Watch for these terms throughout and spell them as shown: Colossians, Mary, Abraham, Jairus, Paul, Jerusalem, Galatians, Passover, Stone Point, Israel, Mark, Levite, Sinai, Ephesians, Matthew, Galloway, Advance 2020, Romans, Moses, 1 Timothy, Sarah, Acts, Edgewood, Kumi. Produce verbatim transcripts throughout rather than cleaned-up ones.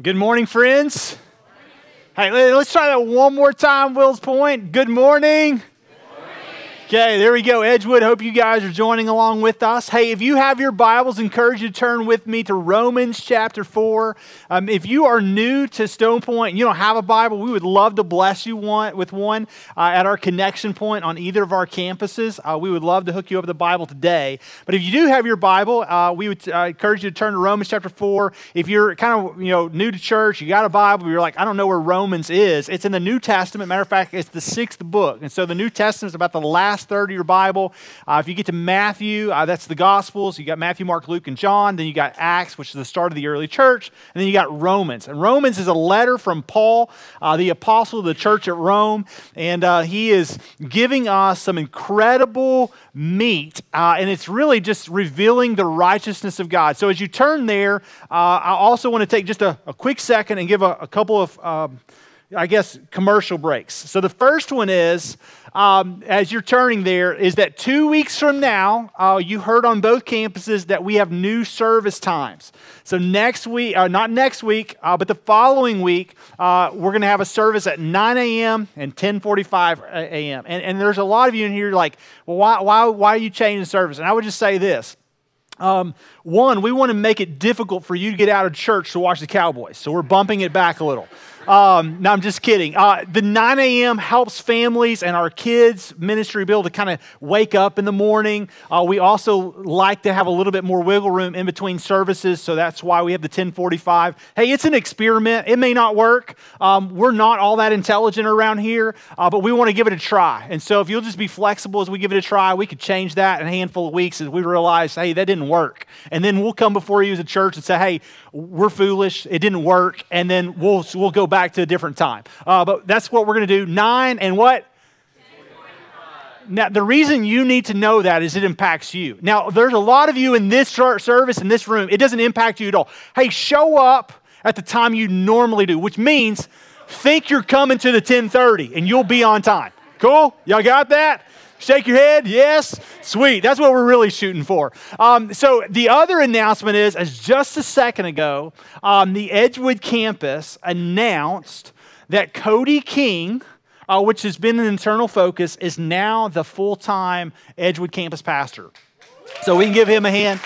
Good morning, friends. Good morning. Hey, let's try that one more time, Will's point. Good morning. Good morning. Okay, there we go, Edgewood. Hope you guys are joining along with us. Hey, if you have your Bibles, encourage you to turn with me to Romans chapter four. Um, if you are new to Stone Point and you don't have a Bible, we would love to bless you one, with one uh, at our connection point on either of our campuses. Uh, we would love to hook you up with a Bible today. But if you do have your Bible, uh, we would uh, encourage you to turn to Romans chapter four. If you're kind of you know new to church, you got a Bible, you're like, I don't know where Romans is. It's in the New Testament. Matter of fact, it's the sixth book. And so the New Testament is about the last third of your Bible. Uh, if you get to Matthew, uh, that's the Gospels. You got Matthew, Mark, Luke, and John. Then you got Acts, which is the start of the early church. And then you got Romans. And Romans is a letter from Paul, uh, the apostle of the church at Rome. And uh, he is giving us some incredible meat. Uh, and it's really just revealing the righteousness of God. So as you turn there, uh, I also want to take just a, a quick second and give a, a couple of, um, I guess, commercial breaks. So the first one is, Um, as you're turning there, is that two weeks from now, uh, you heard on both campuses that we have new service times. So next week, uh, not next week, uh, but the following week, uh, we're going to have a service at nine a.m. and ten forty-five a.m. And, and there's a lot of you in here like, well, why, why, why are you changing service? And I would just say this. Um, one, we want to make it difficult for you to get out of church to watch the Cowboys. So we're bumping it back a little. Um, no, I'm just kidding. Uh, the nine a.m. helps families and our kids' ministry be able to kind of wake up in the morning. Uh, we also like to have a little bit more wiggle room in between services, so that's why we have the ten forty-five. Hey, it's an experiment. It may not work. Um, we're not all that intelligent around here, uh, but we want to give it a try. And so if you'll just be flexible as we give it a try, we could change that in a handful of weeks as we realize, hey, that didn't work. And then we'll come before you as a church and say, hey, we're foolish. It didn't work. And then we'll we'll go back. back to a different time. Uh, but that's what we're going to do. Nine and what? Now, the reason you need to know that is it impacts you. Now, there's a lot of you in this service, in this room, it doesn't impact you at all. Hey, show up at the time you normally do, which means think you're coming to the ten thirty and you'll be on time. Cool? Y'all got that? Shake your head. Yes. Sweet. That's what we're really shooting for. Um, so the other announcement is, as just a second ago, um, the Edgewood campus announced that Cody King, uh, which has been an internal focus, is now the full-time Edgewood campus pastor. So we can give him a hand.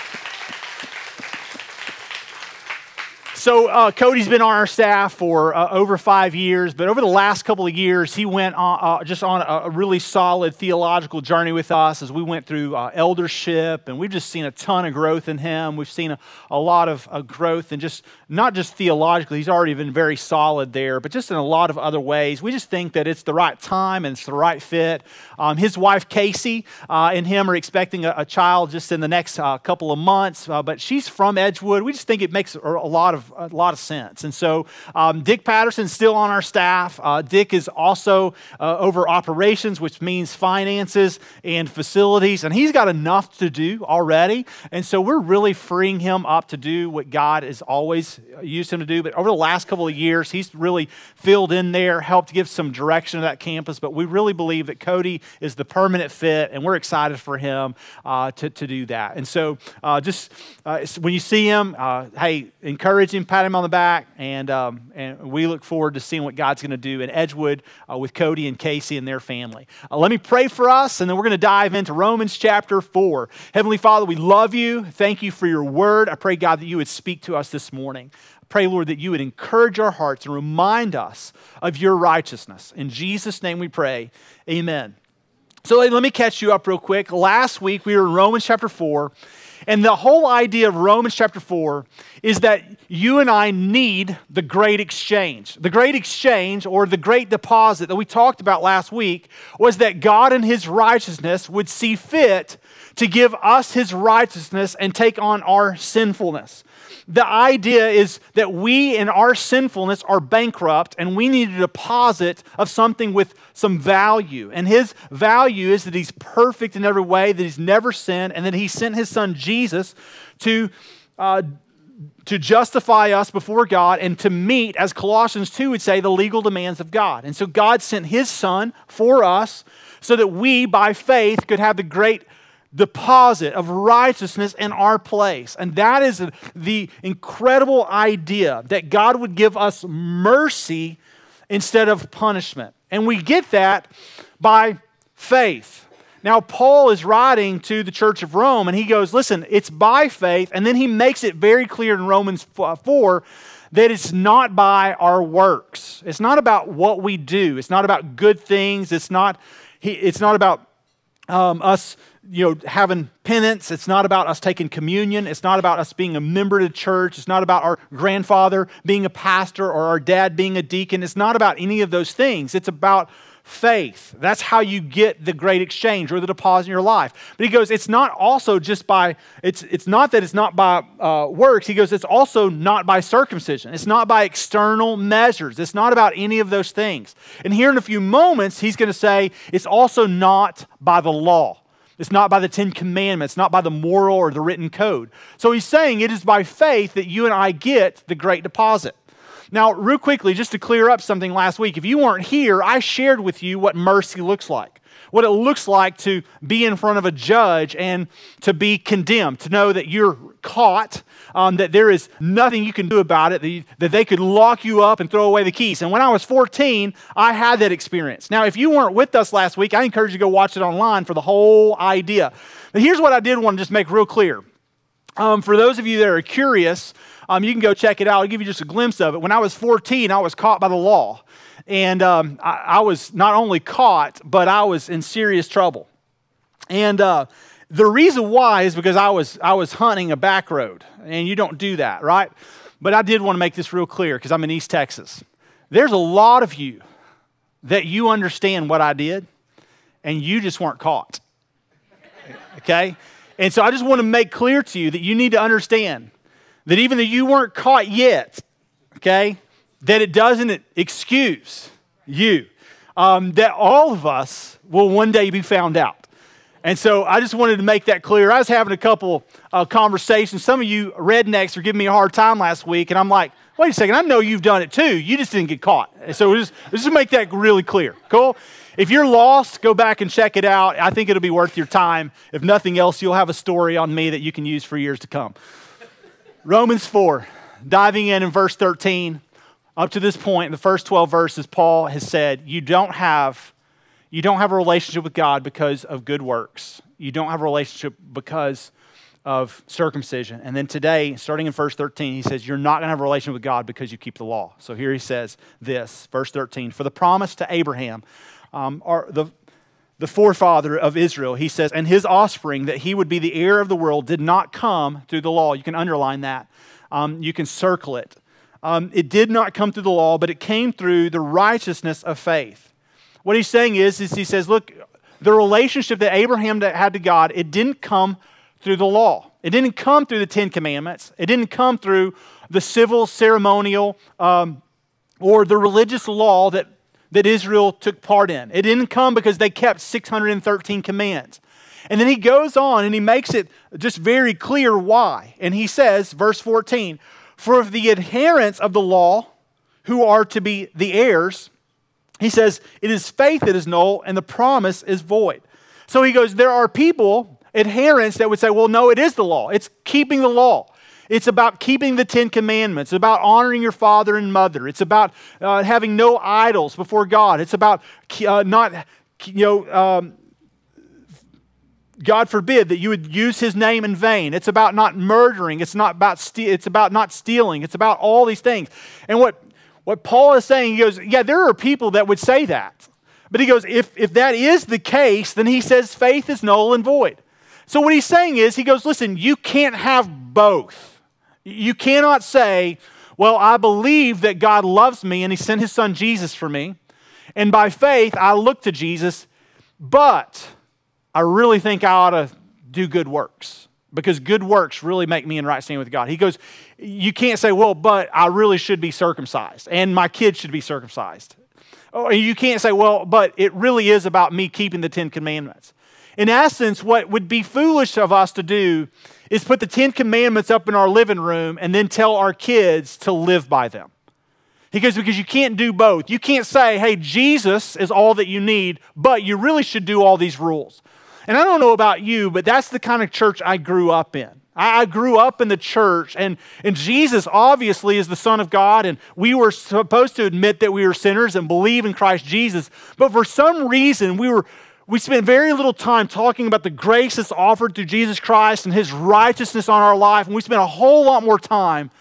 So uh, Cody's been on our staff for uh, over five years, but over the last couple of years, he went on, uh, just on a really solid theological journey with us as we went through uh, eldership, and we've just seen a ton of growth in him. We've seen a, a lot of uh, growth, and just not just theologically, he's already been very solid there, but just in a lot of other ways. We just think that it's the right time and it's the right fit. Um, his wife, Casey, uh, and him are expecting a, a child just in the next uh, couple of months, uh, but she's from Edgewood. We just think it makes a, a lot of a lot of sense. And so um, Dick Patterson's still on our staff. Uh, Dick is also uh, over operations, which means finances and facilities. And he's got enough to do already. And so we're really freeing him up to do what God has always used him to do. But over the last couple of years, he's really filled in there, helped give some direction to that campus. But we really believe that Cody is the permanent fit, and we're excited for him uh, to, to do that. And so uh, just uh, when you see him, uh, hey, encourage him, pat him on the back, and um, and we look forward to seeing what God's going to do in Edgewood uh, with Cody and Casey and their family. Uh, let me pray for us, and then we're going to dive into Romans chapter four. Heavenly Father, we love you. Thank you for your word. I pray, God, that you would speak to us this morning. I pray, Lord, that you would encourage our hearts and remind us of your righteousness. In Jesus' name we pray, amen. So let me catch you up real quick. Last week, we were in Romans chapter four, and the whole idea of Romans chapter four is that you and I need the great exchange. The great exchange, or the great deposit that we talked about last week, was that God in his righteousness would see fit to give us his righteousness and take on our sinfulness. The idea is that we in our sinfulness are bankrupt, and we need a deposit of something with some value. And his value is that he's perfect in every way, that he's never sinned, and that he sent his son Jesus to uh, to justify us before God and to meet, as Colossians two would say, the legal demands of God. And so God sent his son for us so that we, by faith, could have the great deposit of righteousness in our place. And that is the incredible idea that God would give us mercy instead of punishment. And we get that by faith. Now, Paul is writing to the church of Rome, and he goes, listen, it's by faith. And then he makes it very clear in Romans four that it's not by our works. It's not about what we do. It's not about good things. It's not, it's not about um, us you know, having penance. It's not about us taking communion. It's not about us being a member of the church. It's not about our grandfather being a pastor or our dad being a deacon. It's not about any of those things. It's about faith. That's how you get the great exchange or the deposit in your life. But he goes, it's not also just by, it's it's not that it's not by uh, works. He goes, it's also not by circumcision. It's not by external measures. It's not about any of those things. And here in a few moments, he's going to say, it's also not by the law. It's not by the Ten Commandments, not by the moral or the written code. So he's saying it is by faith that you and I get the great deposit. Now, real quickly, just to clear up something last week, if you weren't here, I shared with you what mercy looks like, what it looks like to be in front of a judge and to be condemned, to know that you're caught, um, that there is nothing you can do about it, that, you, that they could lock you up and throw away the keys. And when I was fourteen, I had that experience. Now, if you weren't with us last week, I encourage you to go watch it online for the whole idea. But here's what I did want to just make real clear. Um, for those of you that are curious, Um, you can go check it out. I'll give you just a glimpse of it. When I was fourteen, I was caught by the law. And um, I, I was not only caught, but I was in serious trouble. And uh, the reason why is because I was I was hunting a back road. And you don't do that, right? But I did want to make this real clear because I'm in East Texas. There's a lot of you that you understand what I did, and you just weren't caught. Okay? And so I just want to make clear to you that you need to understand that even though you weren't caught yet, okay, that it doesn't excuse you, um, that all of us will one day be found out. And so I just wanted to make that clear. I was having a couple uh, conversations. Some of you rednecks were giving me a hard time last week, and I'm like, wait a second, I know you've done it too. You just didn't get caught. And so just, just make that really clear, cool? If you're lost, go back and check it out. I think it'll be worth your time. If nothing else, you'll have a story on me that you can use for years to come. Romans four, diving in in verse thirteen, up to this point, the first twelve verses, Paul has said, you don't have, you don't have a relationship with God because of good works. You don't have a relationship because of circumcision. And then today, starting in verse thirteen, he says, you're not going to have a relationship with God because you keep the law. So here he says this, verse thirteen, for the promise to Abraham, um, are the The forefather of Israel, he says, and his offspring, that he would be the heir of the world, did not come through the law. You can underline that. Um, you can circle it. Um, it did not come through the law, but it came through the righteousness of faith. What he's saying is, is he says, look, the relationship that Abraham had to God, it didn't come through the law. It didn't come through the Ten Commandments. It didn't come through the civil, ceremonial, um, or the religious law that that Israel took part in. It didn't come because they kept six hundred thirteen commands. And then he goes on and he makes it just very clear why. And he says, verse fourteen, for of the adherents of the law who are to be the heirs, he says, it is faith that is null and the promise is void. So he goes, there are people, adherents, that would say, well, no, it is the law. It's keeping the law. It's about keeping the Ten Commandments. It's about honoring your father and mother. It's about uh, having no idols before God. It's about uh, not, you know, um, God forbid that you would use His name in vain. It's about not murdering. It's not about ste- It's about not stealing. It's about all these things. And what what Paul is saying, he goes, yeah, there are people that would say that, but he goes, if if that is the case, then he says faith is null and void. So what he's saying is, he goes, listen, you can't have both. You cannot say, well, I believe that God loves me and He sent His Son Jesus for me, and by faith I look to Jesus, but I really think I ought to do good works because good works really make me in right standing with God. He goes, you can't say, well, but I really should be circumcised and my kids should be circumcised. Or you can't say, well, but it really is about me keeping the Ten Commandments. In essence, what would be foolish of us to do is put the Ten Commandments up in our living room and then tell our kids to live by them. He goes, because you can't do both. You can't say, hey, Jesus is all that you need, but you really should do all these rules. And I don't know about you, but that's the kind of church I grew up in. I grew up in the church, and, and Jesus obviously is the Son of God, and we were supposed to admit that we were sinners and believe in Christ Jesus. But for some reason, we were we spent very little time talking about the grace that's offered through Jesus Christ and his righteousness on our life, and we spent a whole lot more time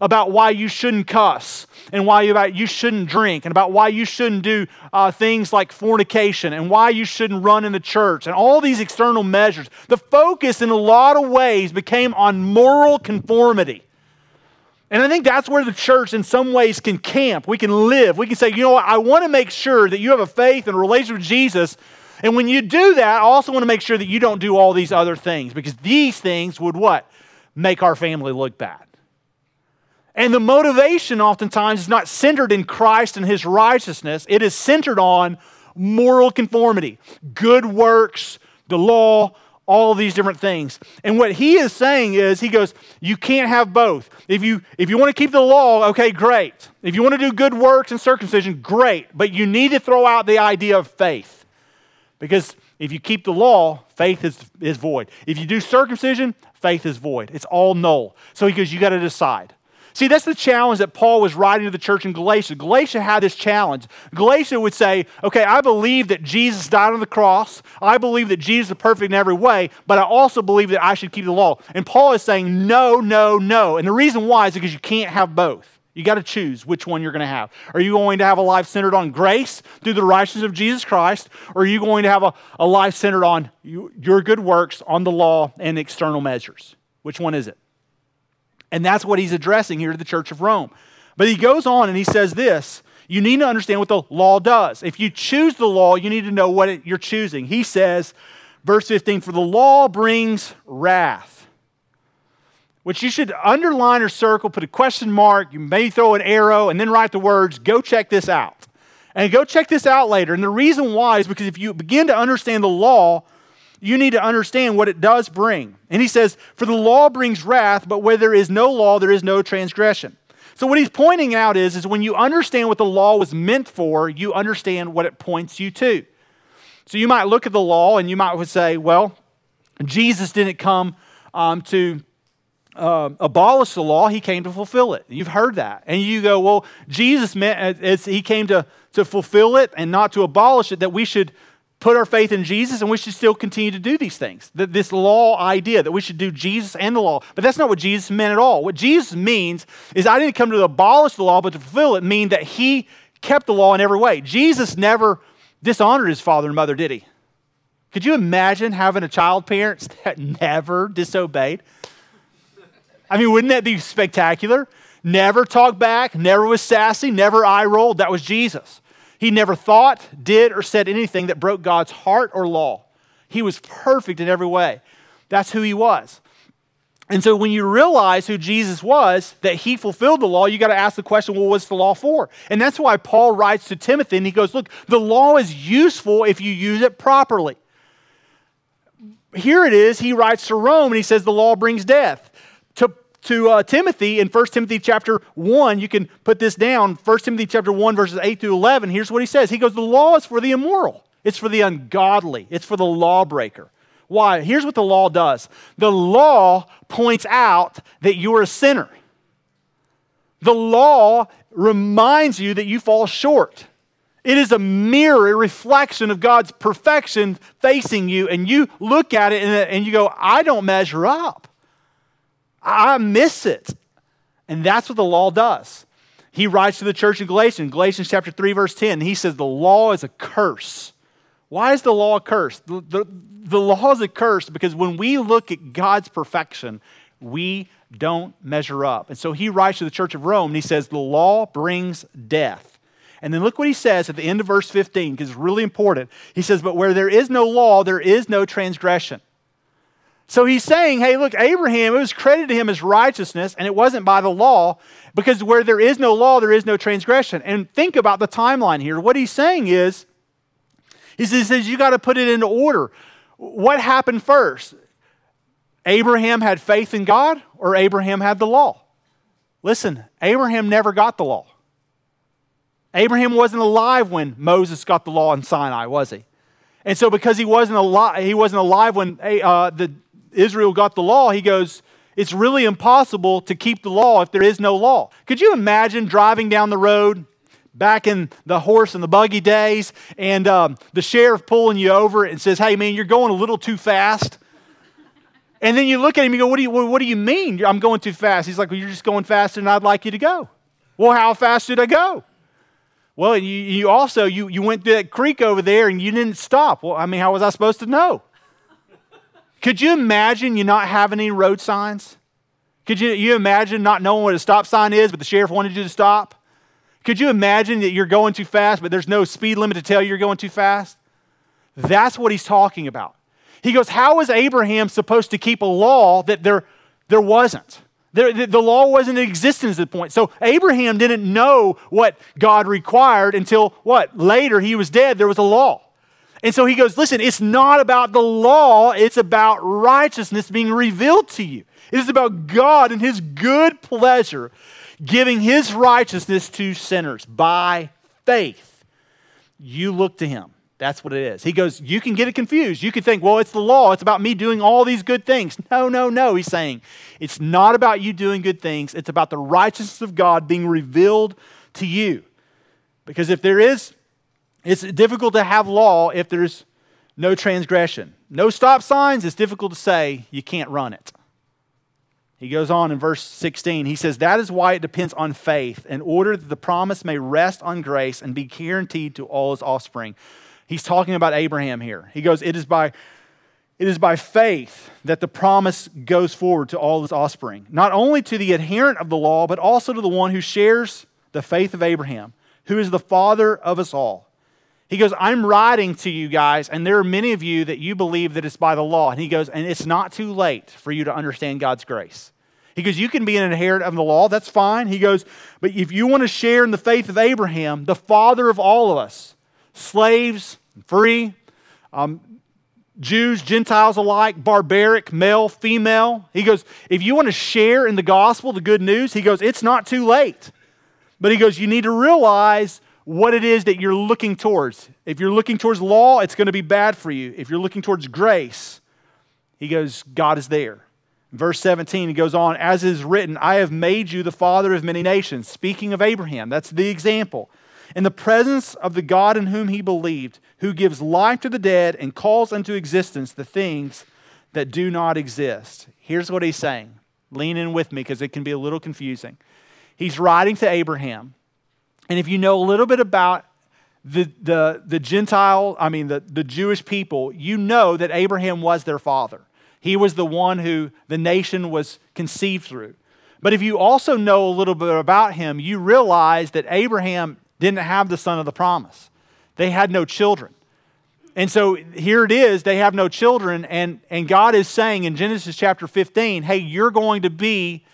about why you shouldn't cuss, and why you, about you shouldn't drink, and about why you shouldn't do uh, things like fornication, and why you shouldn't run in the church, and all these external measures. The focus in a lot of ways became on moral conformity. And I think that's where the church in some ways can camp. We can live. We can say, you know what, I want to make sure that you have a faith and a relationship with Jesus. And when you do that, I also want to make sure that you don't do all these other things, because these things would what? Make our family look bad. And the motivation oftentimes is not centered in Christ and his righteousness. It is centered on moral conformity, good works, the law, all these different things. And what he is saying is, he goes, you can't have both. If you, if you want to keep the law, okay, great. If you want to do good works and circumcision, great. But you need to throw out the idea of faith. Because if you keep the law, faith is, is void. If you do circumcision, faith is void. It's all null. So he goes, you got to decide. See, that's the challenge that Paul was writing to the church in Galatia. Galatia had this challenge. Galatia would say, okay, I believe that Jesus died on the cross. I believe that Jesus is perfect in every way, but I also believe that I should keep the law. And Paul is saying, no, no, no. And the reason why is because you can't have both. You got to choose which one you're going to have. Are you going to have a life centered on grace through the righteousness of Jesus Christ, or are you going to have a, a life centered on you, your good works, on the law, and external measures? Which one is it? And that's what he's addressing here to the church of Rome. But he goes on and he says this, you need to understand what the law does. If you choose the law, you need to know what it, you're choosing. He says, verse fifteen, for the law brings wrath, which you should underline or circle, put a question mark, you may throw an arrow, and then write the words, go check this out. And go check this out later. And the reason why is because if you begin to understand the law, you need to understand what it does bring. And he says, for the law brings wrath, but where there is no law, there is no transgression. So what he's pointing out is, is when you understand what the law was meant for, you understand what it points you to. So you might look at the law and you might say, well, Jesus didn't come um, to uh, abolish the law. He came to fulfill it. You've heard that. And you go, well, Jesus meant it's, he came to, to fulfill it and not to abolish it, that we should put our faith in Jesus, and we should still continue to do these things. This law idea that we should do Jesus and the law. But that's not what Jesus meant at all. What Jesus means is I didn't come to abolish the law, but to fulfill it, mean that he kept the law in every way. Jesus never dishonored his father and mother, did he? Could you imagine having a child parent that never disobeyed? I mean, wouldn't that be spectacular? Never talked back, never was sassy, never eye-rolled. That was Jesus. He never thought, did, or said anything that broke God's heart or law. He was perfect in every way. That's who he was. And so when you realize who Jesus was, that he fulfilled the law, you got to ask the question, well, what's the law for? And that's why Paul writes to Timothy and he goes, look, the law is useful if you use it properly. Here it is, he writes to Rome and he says the law brings death. To To uh, Timothy, in First Timothy chapter one, you can put this down, First Timothy chapter one, verses eight through eleven, here's what he says. He goes, the law is for the immoral. It's for the ungodly. It's for the lawbreaker. Why? Here's what the law does. The law points out that you're a sinner. The law reminds you that you fall short. It is a mirror, a reflection of God's perfection facing you, and you look at it and you go, I don't measure up. I miss it. And that's what the law does. He writes to the church in Galatians, Galatians chapter three, verse ten. He says, the law is a curse. Why is the law a curse? The, the, the law is a curse because when we look at God's perfection, we don't measure up. And so he writes to the church of Rome and he says, the law brings death. And then look what he says at the end of verse fifteen, because it's really important. He says, but where there is no law, there is no transgression. So he's saying, hey, look, Abraham, it was credited to him as righteousness, and it wasn't by the law, because where there is no law, there is no transgression. And think about the timeline here. What he's saying is, he says, you got to put it into order. What happened first? Abraham had faith in God, or Abraham had the law? Listen, Abraham never got the law. Abraham wasn't alive when Moses got the law in Sinai, was he? And so because he wasn't alive, he wasn't alive when uh, the Israel got the law, he goes, it's really impossible to keep the law if there is no law. Could you imagine driving down the road back in the horse and the buggy days and um, the sheriff pulling you over and says, hey man, you're going a little too fast. And then you look at him and you go, what do you, what do you mean I'm going too fast? He's like, well, you're just going faster than I'd like you to go. Well, how fast did I go? Well, you, you also, you, you went through that creek over there and you didn't stop. Well, I mean, how was I supposed to know? Could you imagine you not having any road signs? Could you, you imagine not knowing what a stop sign is, but the sheriff wanted you to stop? Could you imagine that you're going too fast, but there's no speed limit to tell you you're going too fast? That's what he's talking about. He goes, how is Abraham supposed to keep a law that there, there wasn't? There, the, the law wasn't in existence at the point. So Abraham didn't know what God required until what? Later he was dead, there was a law. And so he goes, listen, it's not about the law, it's about righteousness being revealed to you. It is about God and his good pleasure giving his righteousness to sinners by faith. You look to him. That's what it is. He goes, you can get it confused. You could think, well, it's the law. It's about me doing all these good things. No, no, no, he's saying. It's not about you doing good things. It's about the righteousness of God being revealed to you. Because if there is, it's difficult to have law if there's no transgression. No stop signs, it's difficult to say you can't run it. He goes on in verse sixteen. He says, that is why it depends on faith, in order that the promise may rest on grace and be guaranteed to all his offspring. He's talking about Abraham here. He goes, it is by, it is by faith that the promise goes forward to all his offspring, not only to the adherent of the law, but also to the one who shares the faith of Abraham, who is the father of us all. He goes, I'm writing to you guys, and there are many of you that you believe that it's by the law. And he goes, and it's not too late for you to understand God's grace. He goes, you can be an adherent of the law, that's fine. He goes, but if you want to share in the faith of Abraham, the father of all of us, slaves, free, um, Jews, Gentiles alike, barbaric, male, female. He goes, if you want to share in the gospel, the good news, he goes, it's not too late. But he goes, you need to realize what it is that you're looking towards. If you're looking towards law, it's going to be bad for you. If you're looking towards grace, he goes, God is there. Verse seventeen, he goes on, as is written, I have made you the father of many nations. Speaking of Abraham, that's the example. In the presence of the God in whom he believed, who gives life to the dead and calls into existence the things that do not exist. Here's what he's saying. Lean in with me because it can be a little confusing. He's writing to Abraham. And if you know a little bit about the the, the Gentile, I mean the, the Jewish people, you know that Abraham was their father. He was the one who the nation was conceived through. But if you also know a little bit about him, you realize that Abraham didn't have the son of the promise. They had no children. And so here it is, they have no children, and, and God is saying in Genesis chapter fifteen, hey, you're going to be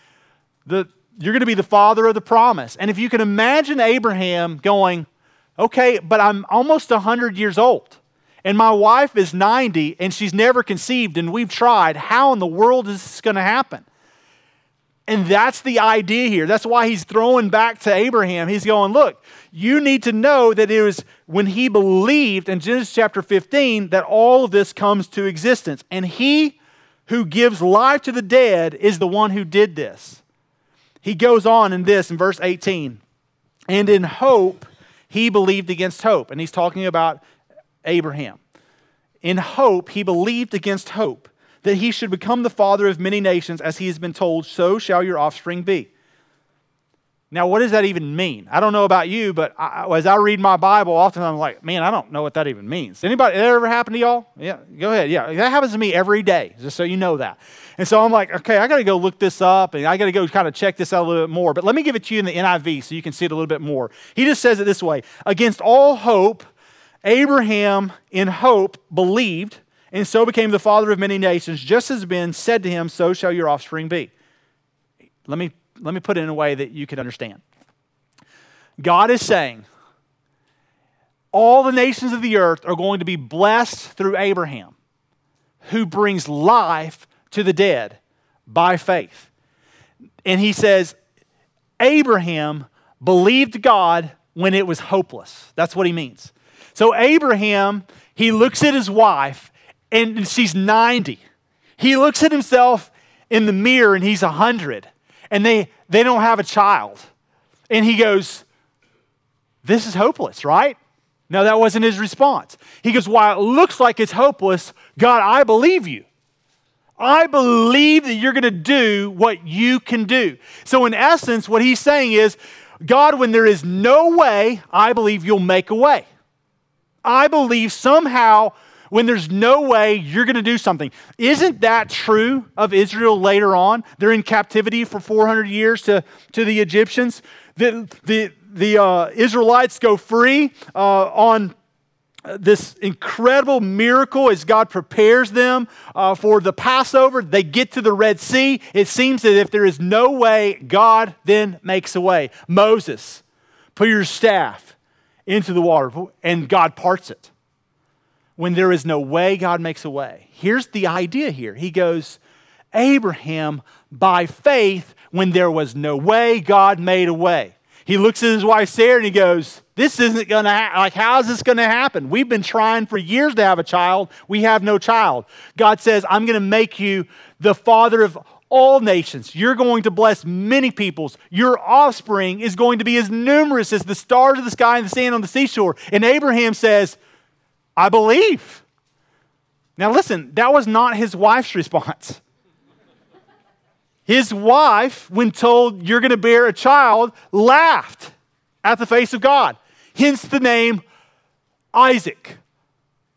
the you're going to be the father of the promise. And if you can imagine Abraham going, okay, but I'm almost one hundred years old, and my wife is ninety, and she's never conceived, and we've tried. How in the world is this going to happen? And that's the idea here. That's why he's throwing back to Abraham. He's going, look, you need to know that it was when he believed in Genesis chapter fifteen that all of this comes to existence. And he who gives life to the dead is the one who did this. He goes on in this, in verse eighteen, and in hope, he believed against hope. And he's talking about Abraham. In hope, he believed against hope, that he should become the father of many nations, as he has been told, so shall your offspring be. Now, what does that even mean? I don't know about you, but I, as I read my Bible, often I'm like, man, I don't know what that even means. Anybody, that ever happened to y'all? Yeah, go ahead. Yeah, that happens to me every day, just so you know that. And so I'm like, okay, I got to go look this up, and I got to go kind of check this out a little bit more. But let me give it to you in the N I V so you can see it a little bit more. He just says it this way. Against all hope, Abraham in hope believed, and so became the father of many nations, just as been said to him, so shall your offspring be. Let me, let me put it in a way that you can understand. God is saying, all the nations of the earth are going to be blessed through Abraham, who brings life to the dead by faith. And he says, Abraham believed God when it was hopeless. That's what he means. So Abraham He looks at his wife and she's ninety. He looks at himself in the mirror and he's one hundred. And they, they don't have a child. And he goes, this is hopeless, right? No, that wasn't his response. He goes, while it looks like it's hopeless, God, I believe you. I believe that you're going to do what you can do. So in essence, what he's saying is, God, when there is no way, I believe you'll make a way. I believe somehow when there's no way, you're going to do something. Isn't that true of Israel later on? They're in captivity for four hundred years to, to the Egyptians. The, the, the uh, Israelites go free uh, on this incredible miracle as God prepares them uh, for the Passover. They get to the Red Sea. It seems that if there is no way, God then makes a way. Moses, put your staff into the water and God parts it. When there is no way, God makes a way. Here's the idea here. He goes, Abraham, by faith, when there was no way, God made a way. He looks at his wife Sarah and he goes, this isn't going to happen. Like, how is this going to happen? We've been trying for years to have a child. We have no child. God says, I'm going to make you the father of all nations. You're going to bless many peoples. Your offspring is going to be as numerous as the stars of the sky and the sand on the seashore. And Abraham says, I believe. Now listen, that was not his wife's response. His wife, when told you're going to bear a child, laughed at the face of God. Hence the name Isaac,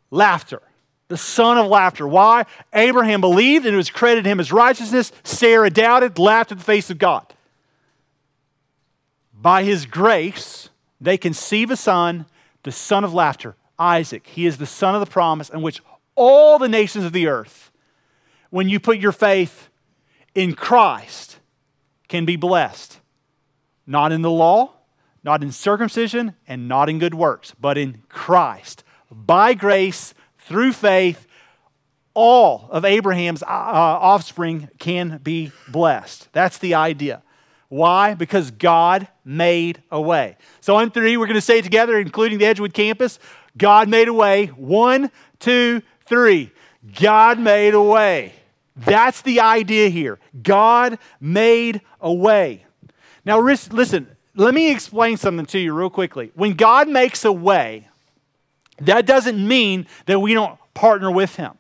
laughter, the son of laughter. Why? Abraham believed and it was credited him as righteousness. Sarah doubted, laughed at the face of God. By his grace, they conceive a son, the son of laughter, Isaac. He is the son of the promise in which all the nations of the earth, when you put your faith in Christ, can be blessed. Not in the law, not in circumcision, and not in good works, but in Christ. By grace, through faith, all of Abraham's uh, offspring can be blessed. That's the idea. Why? Because God made a way. So on three, we're going to say it together, including the Edgewood campus. God made a way. One, two, three. God made a way. That's the idea here. God made a way. Now, listen, let me explain something to you real quickly. When God makes a way, that doesn't mean that we don't partner with him.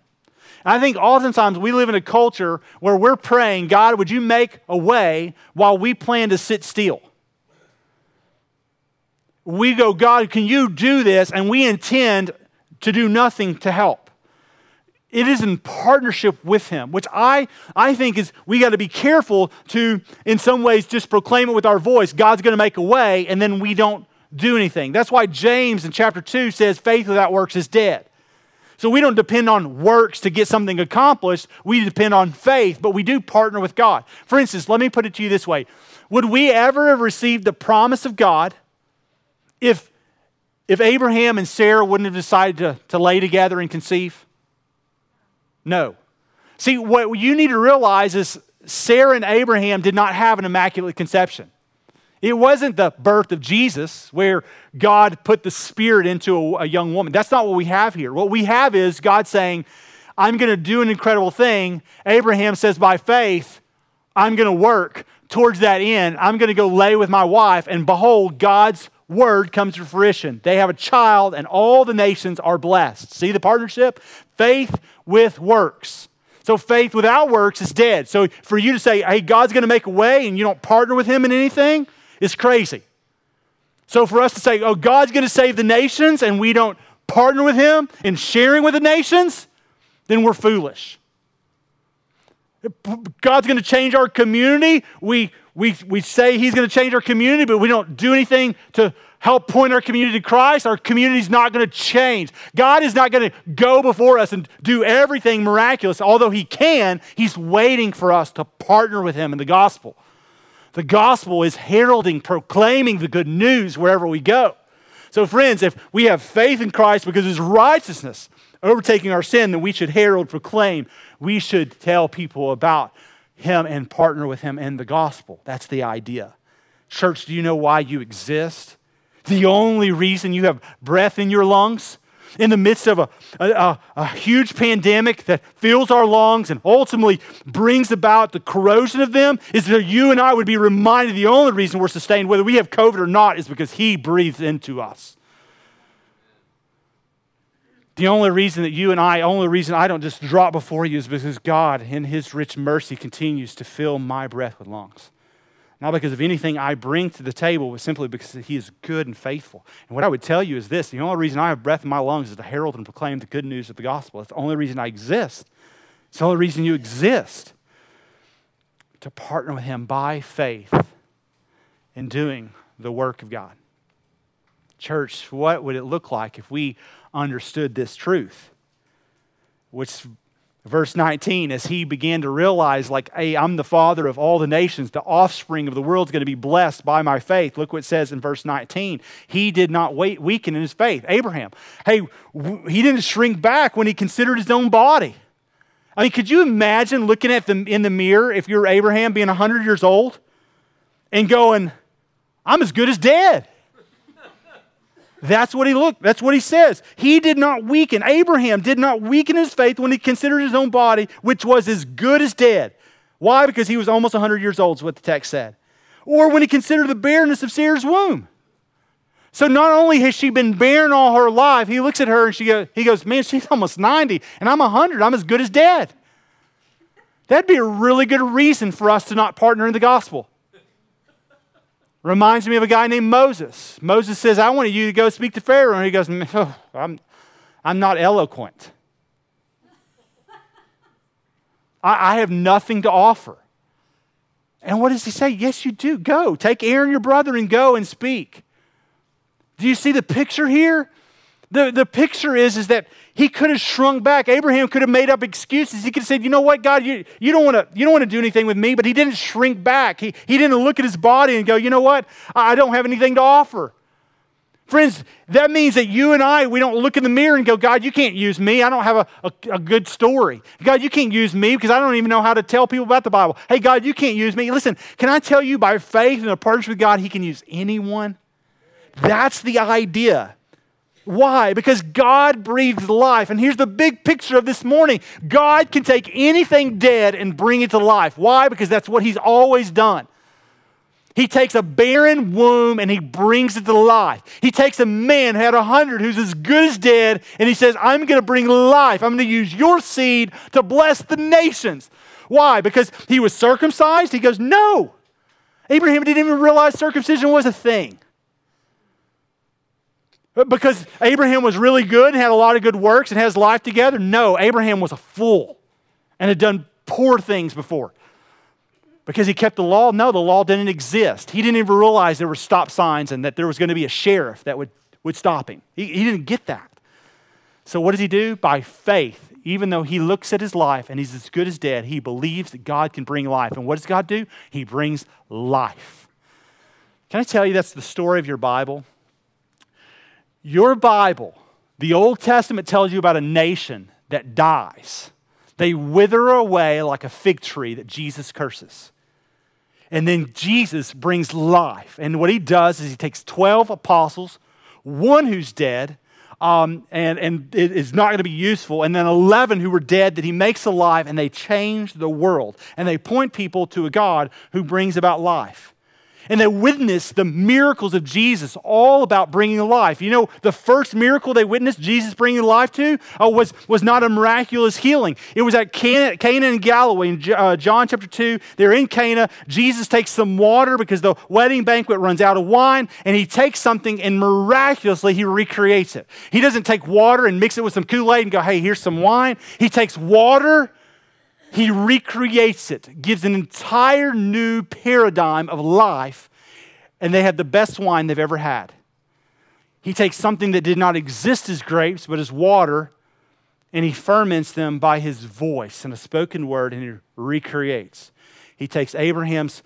And I think oftentimes we live in a culture where we're praying, God, would you make a way while we plan to sit still? We go, God, can you do this? And we intend to do nothing to help. It is in partnership with him, which I, I think is we got to be careful to, in some ways, just proclaim it with our voice. God's going to make a way, and then we don't do anything. That's why James in chapter two says faith without works is dead. So we don't depend on works to get something accomplished. We depend on faith, but we do partner with God. For instance, let me put it to you this way. Would we ever have received the promise of God If if Abraham and Sarah wouldn't have decided to, to lay together and conceive? No. See, what you need to realize is Sarah and Abraham did not have an immaculate conception. It wasn't the birth of Jesus where God put the spirit into a, a young woman. That's not what we have here. What we have is God saying, I'm going to do an incredible thing. Abraham says, by faith, I'm going to work towards that end. I'm going to go lay with my wife, and behold, God's word comes to fruition. They have a child and all the nations are blessed. See the partnership? Faith with works. So faith without works is dead. So for you to say, hey, God's going to make a way and you don't partner with him in anything, is crazy. So for us to say, oh, God's going to save the nations and we don't partner with him in sharing with the nations, then we're foolish. God's going to change our community. We We we say he's going to change our community, but we don't do anything to help point our community to Christ. Our community's not going to change. God is not going to go before us and do everything miraculous. Although he can, he's waiting for us to partner with him in the gospel. The gospel is heralding, proclaiming the good news wherever we go. So friends, if we have faith in Christ because his righteousness overtaking our sin, then we should herald, proclaim. We should tell people about him and partner with him in the gospel. That's the idea. Church, do you know why you exist? The only reason you have breath in your lungs? in the midst of a, a, a huge pandemic that fills our lungs and ultimately brings about the corrosion of them, is that you and I would be reminded the only reason we're sustained, whether we have COVID or not, is because he breathes into us. The only reason that you and I, only reason I don't just drop before you is because God, in his rich mercy, continues to fill my breath with lungs. Not because of anything I bring to the table, but simply because he is good and faithful. And what I would tell you is this: the only reason I have breath in my lungs is to herald and proclaim the good news of the gospel. It's the only reason I exist. It's the only reason you exist. To partner with him by faith in doing the work of God. Church, what would it look like if we understood this truth? Which verse nineteen, as he began to realize, like, hey, I'm the father of all the nations. The offspring of the world is going to be blessed by my faith. Look what it says in verse nineteen. He did not wait, weaken in his faith. Abraham, hey, w- he didn't shrink back when he considered his own body. I mean, could you imagine looking at them in the mirror if you're Abraham being one hundred years old and going, I'm as good as dead? That's what he looked, that's what he says. He did not weaken, Abraham did not weaken his faith when he considered his own body, which was as good as dead. Why? Because he was almost one hundred years old, is what the text said. Or when he considered the barrenness of Sarah's womb. So not only has she been barren all her life, he looks at her and she goes, he goes, man, she's almost ninety and I'm one hundred, I'm as good as dead. That'd be a really good reason for us to not partner in the gospel. Reminds me of a guy named Moses. Moses says, I wanted you to go speak to Pharaoh. And he goes, oh, I'm, I'm not eloquent. I, I have nothing to offer. And what does he say? Yes, you do. Go. Take Aaron, your brother, and go and speak. Do you see the picture here? The, the picture is, is that he could have shrunk back. Abraham could have made up excuses. He could have said, you know what, God, you, you don't want to you don't want to do anything with me, but he didn't shrink back. He, he didn't look at his body and go, you know what, I don't have anything to offer. Friends, that means that you and I, we don't look in the mirror and go, God, you can't use me. I don't have a, a, a good story. God, you can't use me because I don't even know how to tell people about the Bible. Hey, God, you can't use me. Listen, can I tell you by faith and a partnership with God, he can use anyone? That's the idea. Why? Because God breathes life. And here's the big picture of this morning. God can take anything dead and bring it to life. Why? Because that's what he's always done. He takes a barren womb and he brings it to life. He takes a man who had one hundred who's as good as dead and he says, I'm going to bring life. I'm going to use your seed to bless the nations. Why? Because he was circumcised? He goes, no. Abraham didn't even realize circumcision was a thing. Because Abraham was really good and had a lot of good works and had his life together? No, Abraham was a fool and had done poor things before. Because he kept the law? No, the law didn't exist. He didn't even realize there were stop signs and that there was going to be a sheriff that would, would stop him. He, he didn't get that. So what does he do? By faith, even though he looks at his life and he's as good as dead, he believes that God can bring life. And what does God do? He brings life. Can I tell you that's the story of your Bible? Your Bible, the Old Testament tells you about a nation that dies. They wither away like a fig tree that Jesus curses. And then Jesus brings life. And what he does is he takes twelve apostles, one who's dead um, and, and is not going to be useful, and then eleven who were dead that he makes alive, and they change the world. And they point people to a God who brings about life. And they witnessed the miracles of Jesus, all about bringing life. You know, the first miracle they witnessed Jesus bringing life to uh, was, was not a miraculous healing. It was at Cana, Cana and Galloway in uh, John chapter two. They're in Cana. Jesus takes some water because the wedding banquet runs out of wine. And he takes something and miraculously he recreates it. He doesn't take water and mix it with some Kool-Aid and go, hey, here's some wine. He takes water. He recreates it, gives an entire new paradigm of life, and they have the best wine they've ever had. He takes something that did not exist as grapes, but as water, and he ferments them by his voice and a spoken word, and he recreates. He takes Abraham's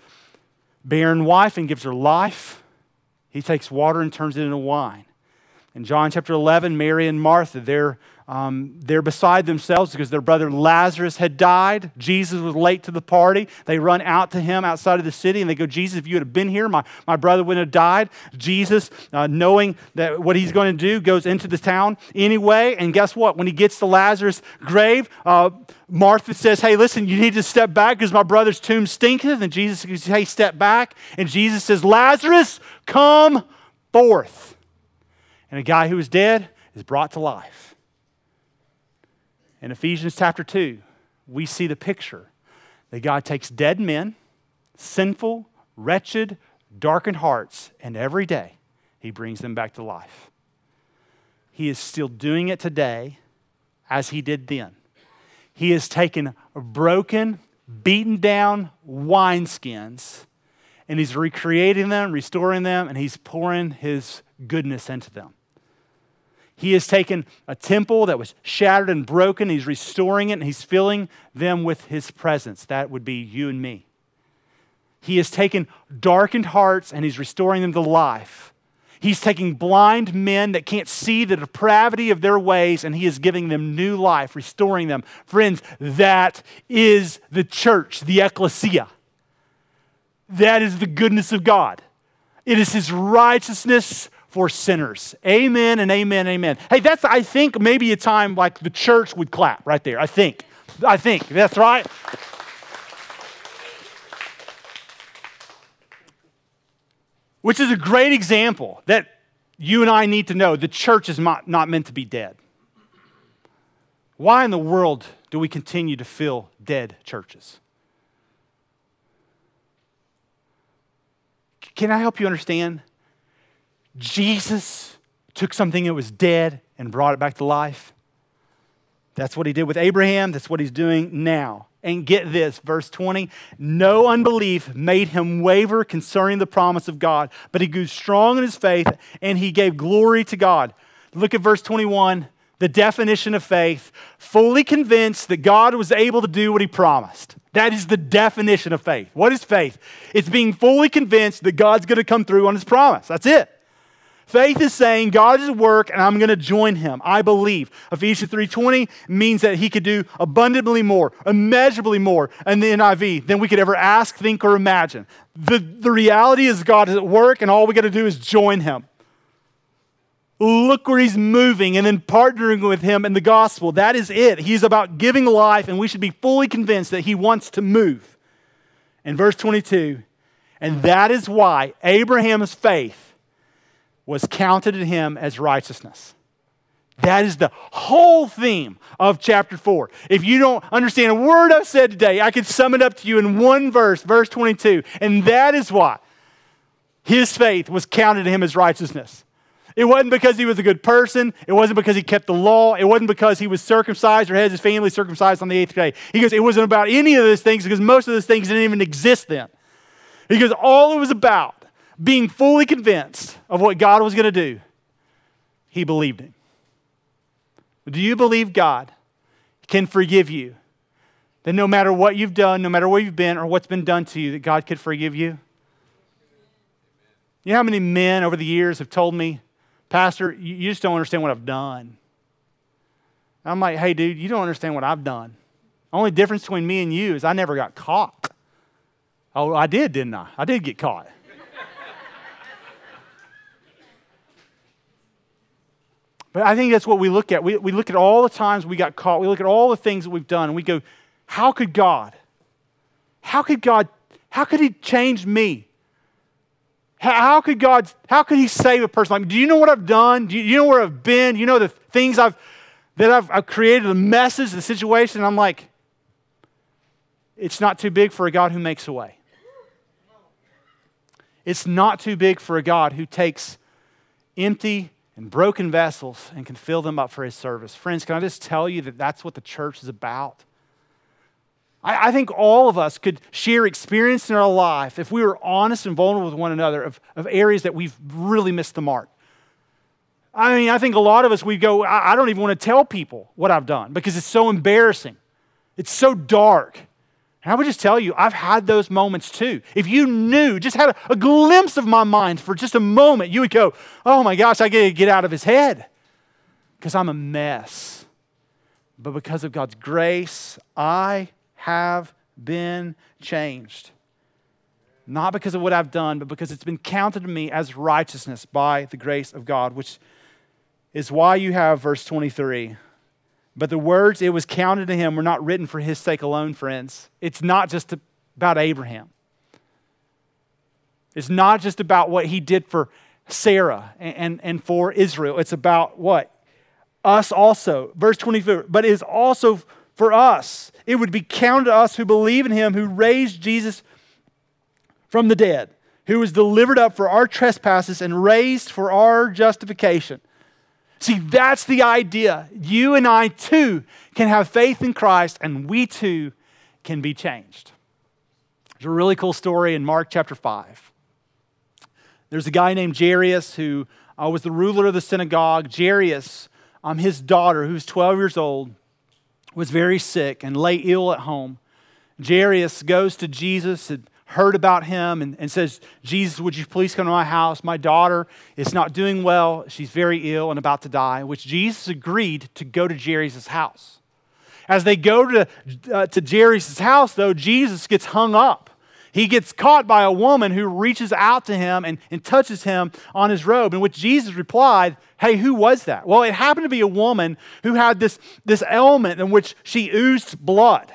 barren wife and gives her life. He takes water and turns it into wine. In John chapter eleven, Mary and Martha, they're, um, they're beside themselves because their brother Lazarus had died. Jesus was late to the party. They run out to him outside of the city and they go, Jesus, if you would have been here, my, my brother wouldn't have died. Jesus, uh, knowing that what he's going to do, goes into the town anyway. And guess what? When he gets to Lazarus' grave, uh, Martha says, hey, listen, you need to step back because my brother's tomb stinketh. And Jesus says, hey, step back. And Jesus says, Lazarus, come forth. And a guy who was dead is brought to life. In Ephesians chapter two, we see the picture that God takes dead men, sinful, wretched, darkened hearts, and every day he brings them back to life. He is still doing it today as he did then. He has taken broken, beaten down wineskins, and he's recreating them, restoring them, and he's pouring his goodness into them. He has taken a temple that was shattered and broken. He's restoring it and he's filling them with his presence. That would be you and me. He has taken darkened hearts and he's restoring them to life. He's taking blind men that can't see the depravity of their ways and he is giving them new life, restoring them. Friends, that is the church, the ecclesia. That is the goodness of God. It is his righteousness for sinners. Amen and amen, amen. Hey, that's, I think, maybe a time like the church would clap right there. I think. I think. That's right. Which is a great example that you and I need to know. The church is not, not meant to be dead. Why in the world do we continue to fill dead churches? Can I help you understand? Jesus took something that was dead and brought it back to life. That's what he did with Abraham. That's what he's doing now. And get this, verse twenty, no unbelief made him waver concerning the promise of God, but he grew strong in his faith and he gave glory to God. Look at verse twenty-one, the definition of faith, fully convinced that God was able to do what he promised. That is the definition of faith. What is faith? It's being fully convinced that God's going to come through on his promise. That's it. Faith is saying God is at work and I'm going to join him. I believe. Ephesians three twenty means that he could do abundantly more, immeasurably more in the N I V than we could ever ask, think, or imagine. The, the reality is God is at work and all we got to do is join him. Look where he's moving and then partnering with him in the gospel. That is it. He's about giving life and we should be fully convinced that he wants to move. In verse twenty-two, and that is why Abraham's faith was counted to him as righteousness. That is the whole theme of chapter four. If you don't understand a word I've said today, I can sum it up to you in one verse, verse twenty-two. And that is why his faith was counted to him as righteousness. It wasn't because he was a good person. It wasn't because he kept the law. It wasn't because he was circumcised or had his family circumcised on the eighth day. He goes, it wasn't about any of those things because most of those things didn't even exist then. He goes, all it was about being fully convinced of what God was going to do. He believed him. Do you believe God can forgive you? That no matter what you've done, no matter where you've been or what's been done to you, that God could forgive you? You know how many men over the years have told me, Pastor, you just don't understand what I've done. I'm like, hey, dude, you don't understand what I've done. Only difference between me and you is I never got caught. Oh, I did, didn't I? I did get caught. But I think that's what we look at. We, we look at all the times we got caught. We look at all the things that we've done, and we go, how could God? How could God? How could he change me? How could God, how could he save a person? Like, do you know what I've done? Do you, you know where I've been? You know the things I've that I've, I've created, the messes, the situation? And I'm like, it's not too big for a God who makes a way. It's not too big for a God who takes empty and broken vessels and can fill them up for his service. Friends, can I just tell you that that's what the church is about? I think all of us could share experience in our life if we were honest and vulnerable with one another of, of areas that we've really missed the mark. I mean, I think a lot of us, we go, I don't even want to tell people what I've done because it's so embarrassing. It's so dark. And I would just tell you, I've had those moments too. If you knew, just had a, a glimpse of my mind for just a moment, you would go, oh my gosh, I got to get out of his head because I'm a mess. But because of God's grace, I have been changed. Not because of what I've done, but because it's been counted to me as righteousness by the grace of God, which is why you have verse twenty-three. But the words it was counted to him were not written for his sake alone, friends. It's not just about Abraham. It's not just about what he did for Sarah and, and, and for Israel. It's about what? Us also. Verse twenty-four, but it is also for us. It would be counted to us who believe in him who raised Jesus from the dead, who was delivered up for our trespasses and raised for our justification. See, that's the idea. You and I too can have faith in Christ, and we too can be changed. There's a really cool story in Mark chapter five. There's a guy named Jairus who uh, was the ruler of the synagogue. Jairus, um, his daughter, who was twelve years old, was very sick and lay ill at home. Jairus goes to Jesus and heard about him and, and says, Jesus, would you please come to my house? My daughter is not doing well. She's very ill and about to die, which Jesus agreed to go to Jairus' house. As they go to, uh, to Jairus' house, though, Jesus gets hung up. He gets caught by a woman who reaches out to him and, and touches him on his robe, in which Jesus replied, hey, who was that? Well, it happened to be a woman who had this, this ailment in which she oozed blood.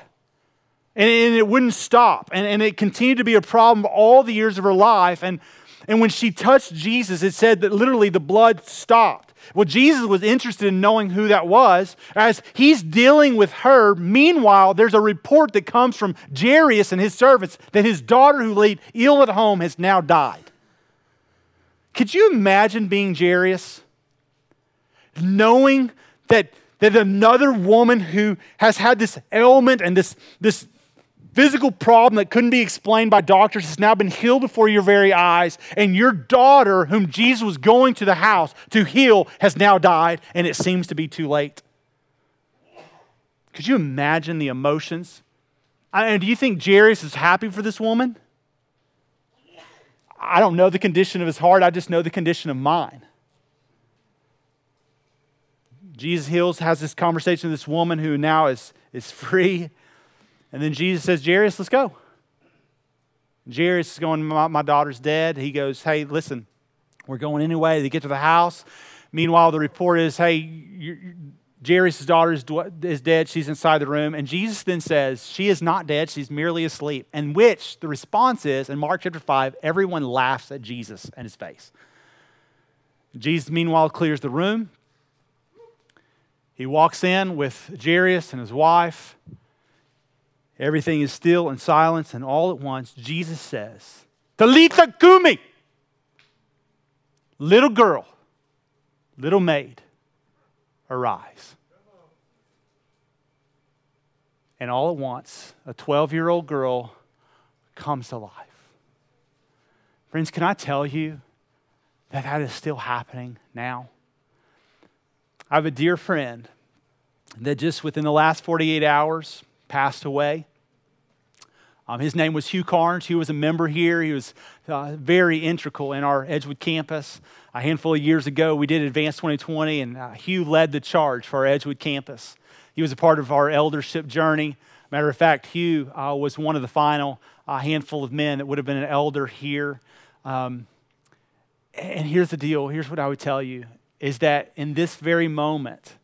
And it wouldn't stop. And it continued to be a problem all the years of her life. And when she touched Jesus, it said that literally the blood stopped. Well, Jesus was interested in knowing who that was. As he's dealing with her, meanwhile, there's a report that comes from Jairus and his servants that his daughter who lay ill at home has now died. Could you imagine being Jairus? Knowing that, that another woman who has had this ailment and this... this physical problem that couldn't be explained by doctors has now been healed before your very eyes, and your daughter, whom Jesus was going to the house to heal, has now died, and it seems to be too late. Could you imagine the emotions? I mean, do you think Jairus is happy for this woman? I don't know the condition of his heart. I just know the condition of mine. Jesus heals, has this conversation with this woman who now is, is free. And then Jesus says, Jairus, let's go. Jairus is going, my, my daughter's dead. He goes, hey, listen, we're going anyway. They get to the house. Meanwhile, the report is, hey, Jairus' daughter is, is dead. She's inside the room. And Jesus then says, she is not dead. She's merely asleep. In which the response is, in Mark chapter five, everyone laughs at Jesus and his face. Jesus, meanwhile, clears the room. He walks in with Jairus and his wife. Everything is still and silence, and all at once, Jesus says, Talitha Kumi, little girl, little maid, arise. And all at once, a twelve-year-old girl comes to life. Friends, can I tell you that that is still happening now? I have a dear friend that just within the last forty-eight hours, passed away. Um, his name was Hugh Carnes. He was a member here. He was uh, very integral in our Edgewood campus. A handful of years ago, we did Advance twenty twenty, and uh, Hugh led the charge for our Edgewood campus. He was a part of our eldership journey. Matter of fact, Hugh uh, was one of the final uh, handful of men that would have been an elder here. Um, and here's the deal. Here's what I would tell you, is that in this very moment,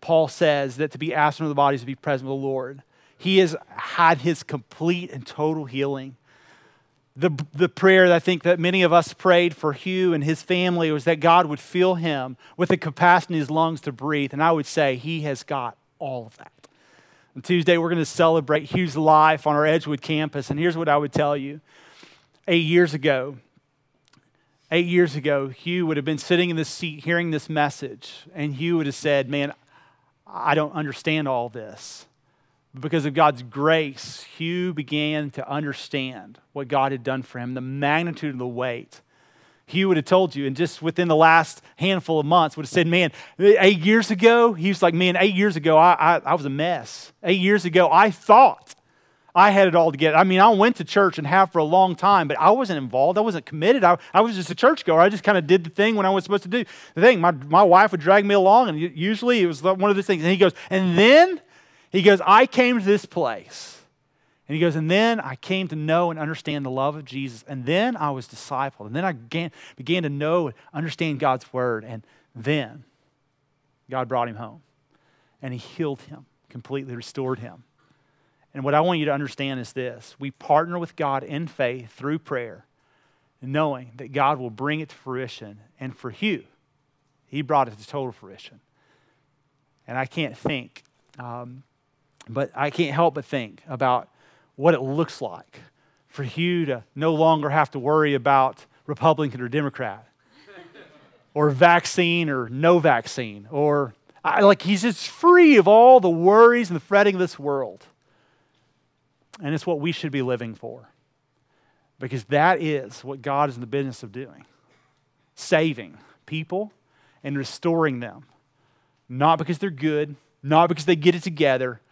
Paul says that to be absent of the body is to be present with the Lord. He has had his complete and total healing. The, the prayer that I think that many of us prayed for Hugh and his family was that God would fill him with the capacity in his lungs to breathe. And I would say he has got all of that. On Tuesday, we're going to celebrate Hugh's life on our Edgewood campus. And here's what I would tell you. Eight years ago, eight years ago, Hugh would have been sitting in this seat hearing this message. And Hugh would have said, man, I don't understand all this. Because of God's grace, Hugh began to understand what God had done for him, the magnitude of the weight. Hugh would have told you, and just within the last handful of months, would have said, man, eight years ago, he was like, man, eight years ago, I, I, I was a mess. Eight years ago, I thought I had it all together. I mean, I went to church and have for a long time, but I wasn't involved. I wasn't committed. I, I was just a churchgoer. I just kind of did the thing when I was supposed to do the thing. My my wife would drag me along, and usually it was one of those things. And he goes, and then, he goes, I came to this place. And he goes, and then I came to know and understand the love of Jesus. And then I was discipled. And then I began, began to know and understand God's word. And then God brought him home. And he healed him, completely restored him. And what I want you to understand is this. We partner with God in faith through prayer, knowing that God will bring it to fruition. And for Hugh, he brought it to total fruition. And I can't think, um, but I can't help but think about what it looks like for Hugh to no longer have to worry about Republican or Democrat or vaccine or no vaccine. Or I, like he's just free of all the worries and the fretting of this world. And it's what we should be living for, because that is what God is in the business of doing, saving people and restoring them, not because they're good, not because they get it together,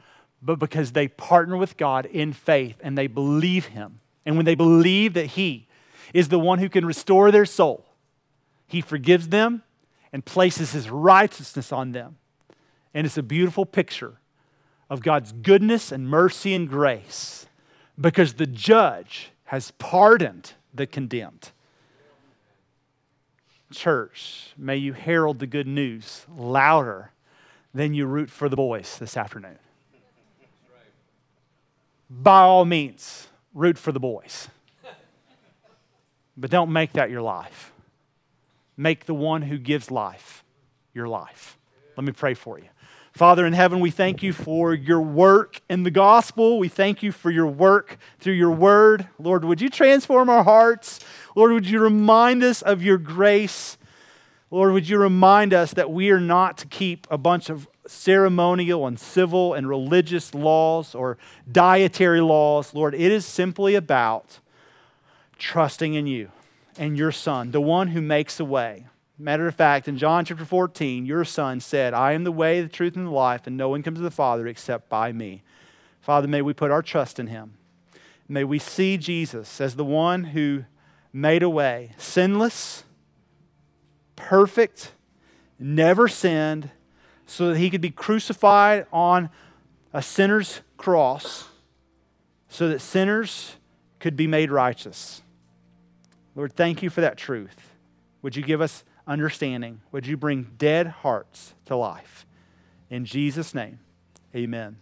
but because they partner with God in faith and they believe Him. And when they believe that He is the one who can restore their soul, He forgives them and places His righteousness on them. And it's a beautiful picture of God's goodness and mercy and grace, because the judge has pardoned the condemned. Church, may you herald the good news louder than you root for the boys this afternoon. By all means, root for the boys. But don't make that your life. Make the one who gives life your life. Let me pray for you. Father in heaven, we thank you for your work in the gospel. We thank you for your work through your word. Lord, would you transform our hearts? Lord, would you remind us of your grace? Lord, would you remind us that we are not to keep a bunch of ceremonial and civil and religious laws or dietary laws. Lord, it is simply about trusting in you and your Son, the one who makes a way. Matter of fact, in John chapter fourteen, your Son said, I am the way, the truth, and the life, and no one comes to the Father except by me. Father, may we put our trust in Him. May we see Jesus as the one who made a way, sinless, perfect, never sinned, so that He could be crucified on a sinner's cross, so that sinners could be made righteous. Lord, thank you for that truth. Would you give us understanding? Would you bring dead hearts to life? In Jesus' name, amen.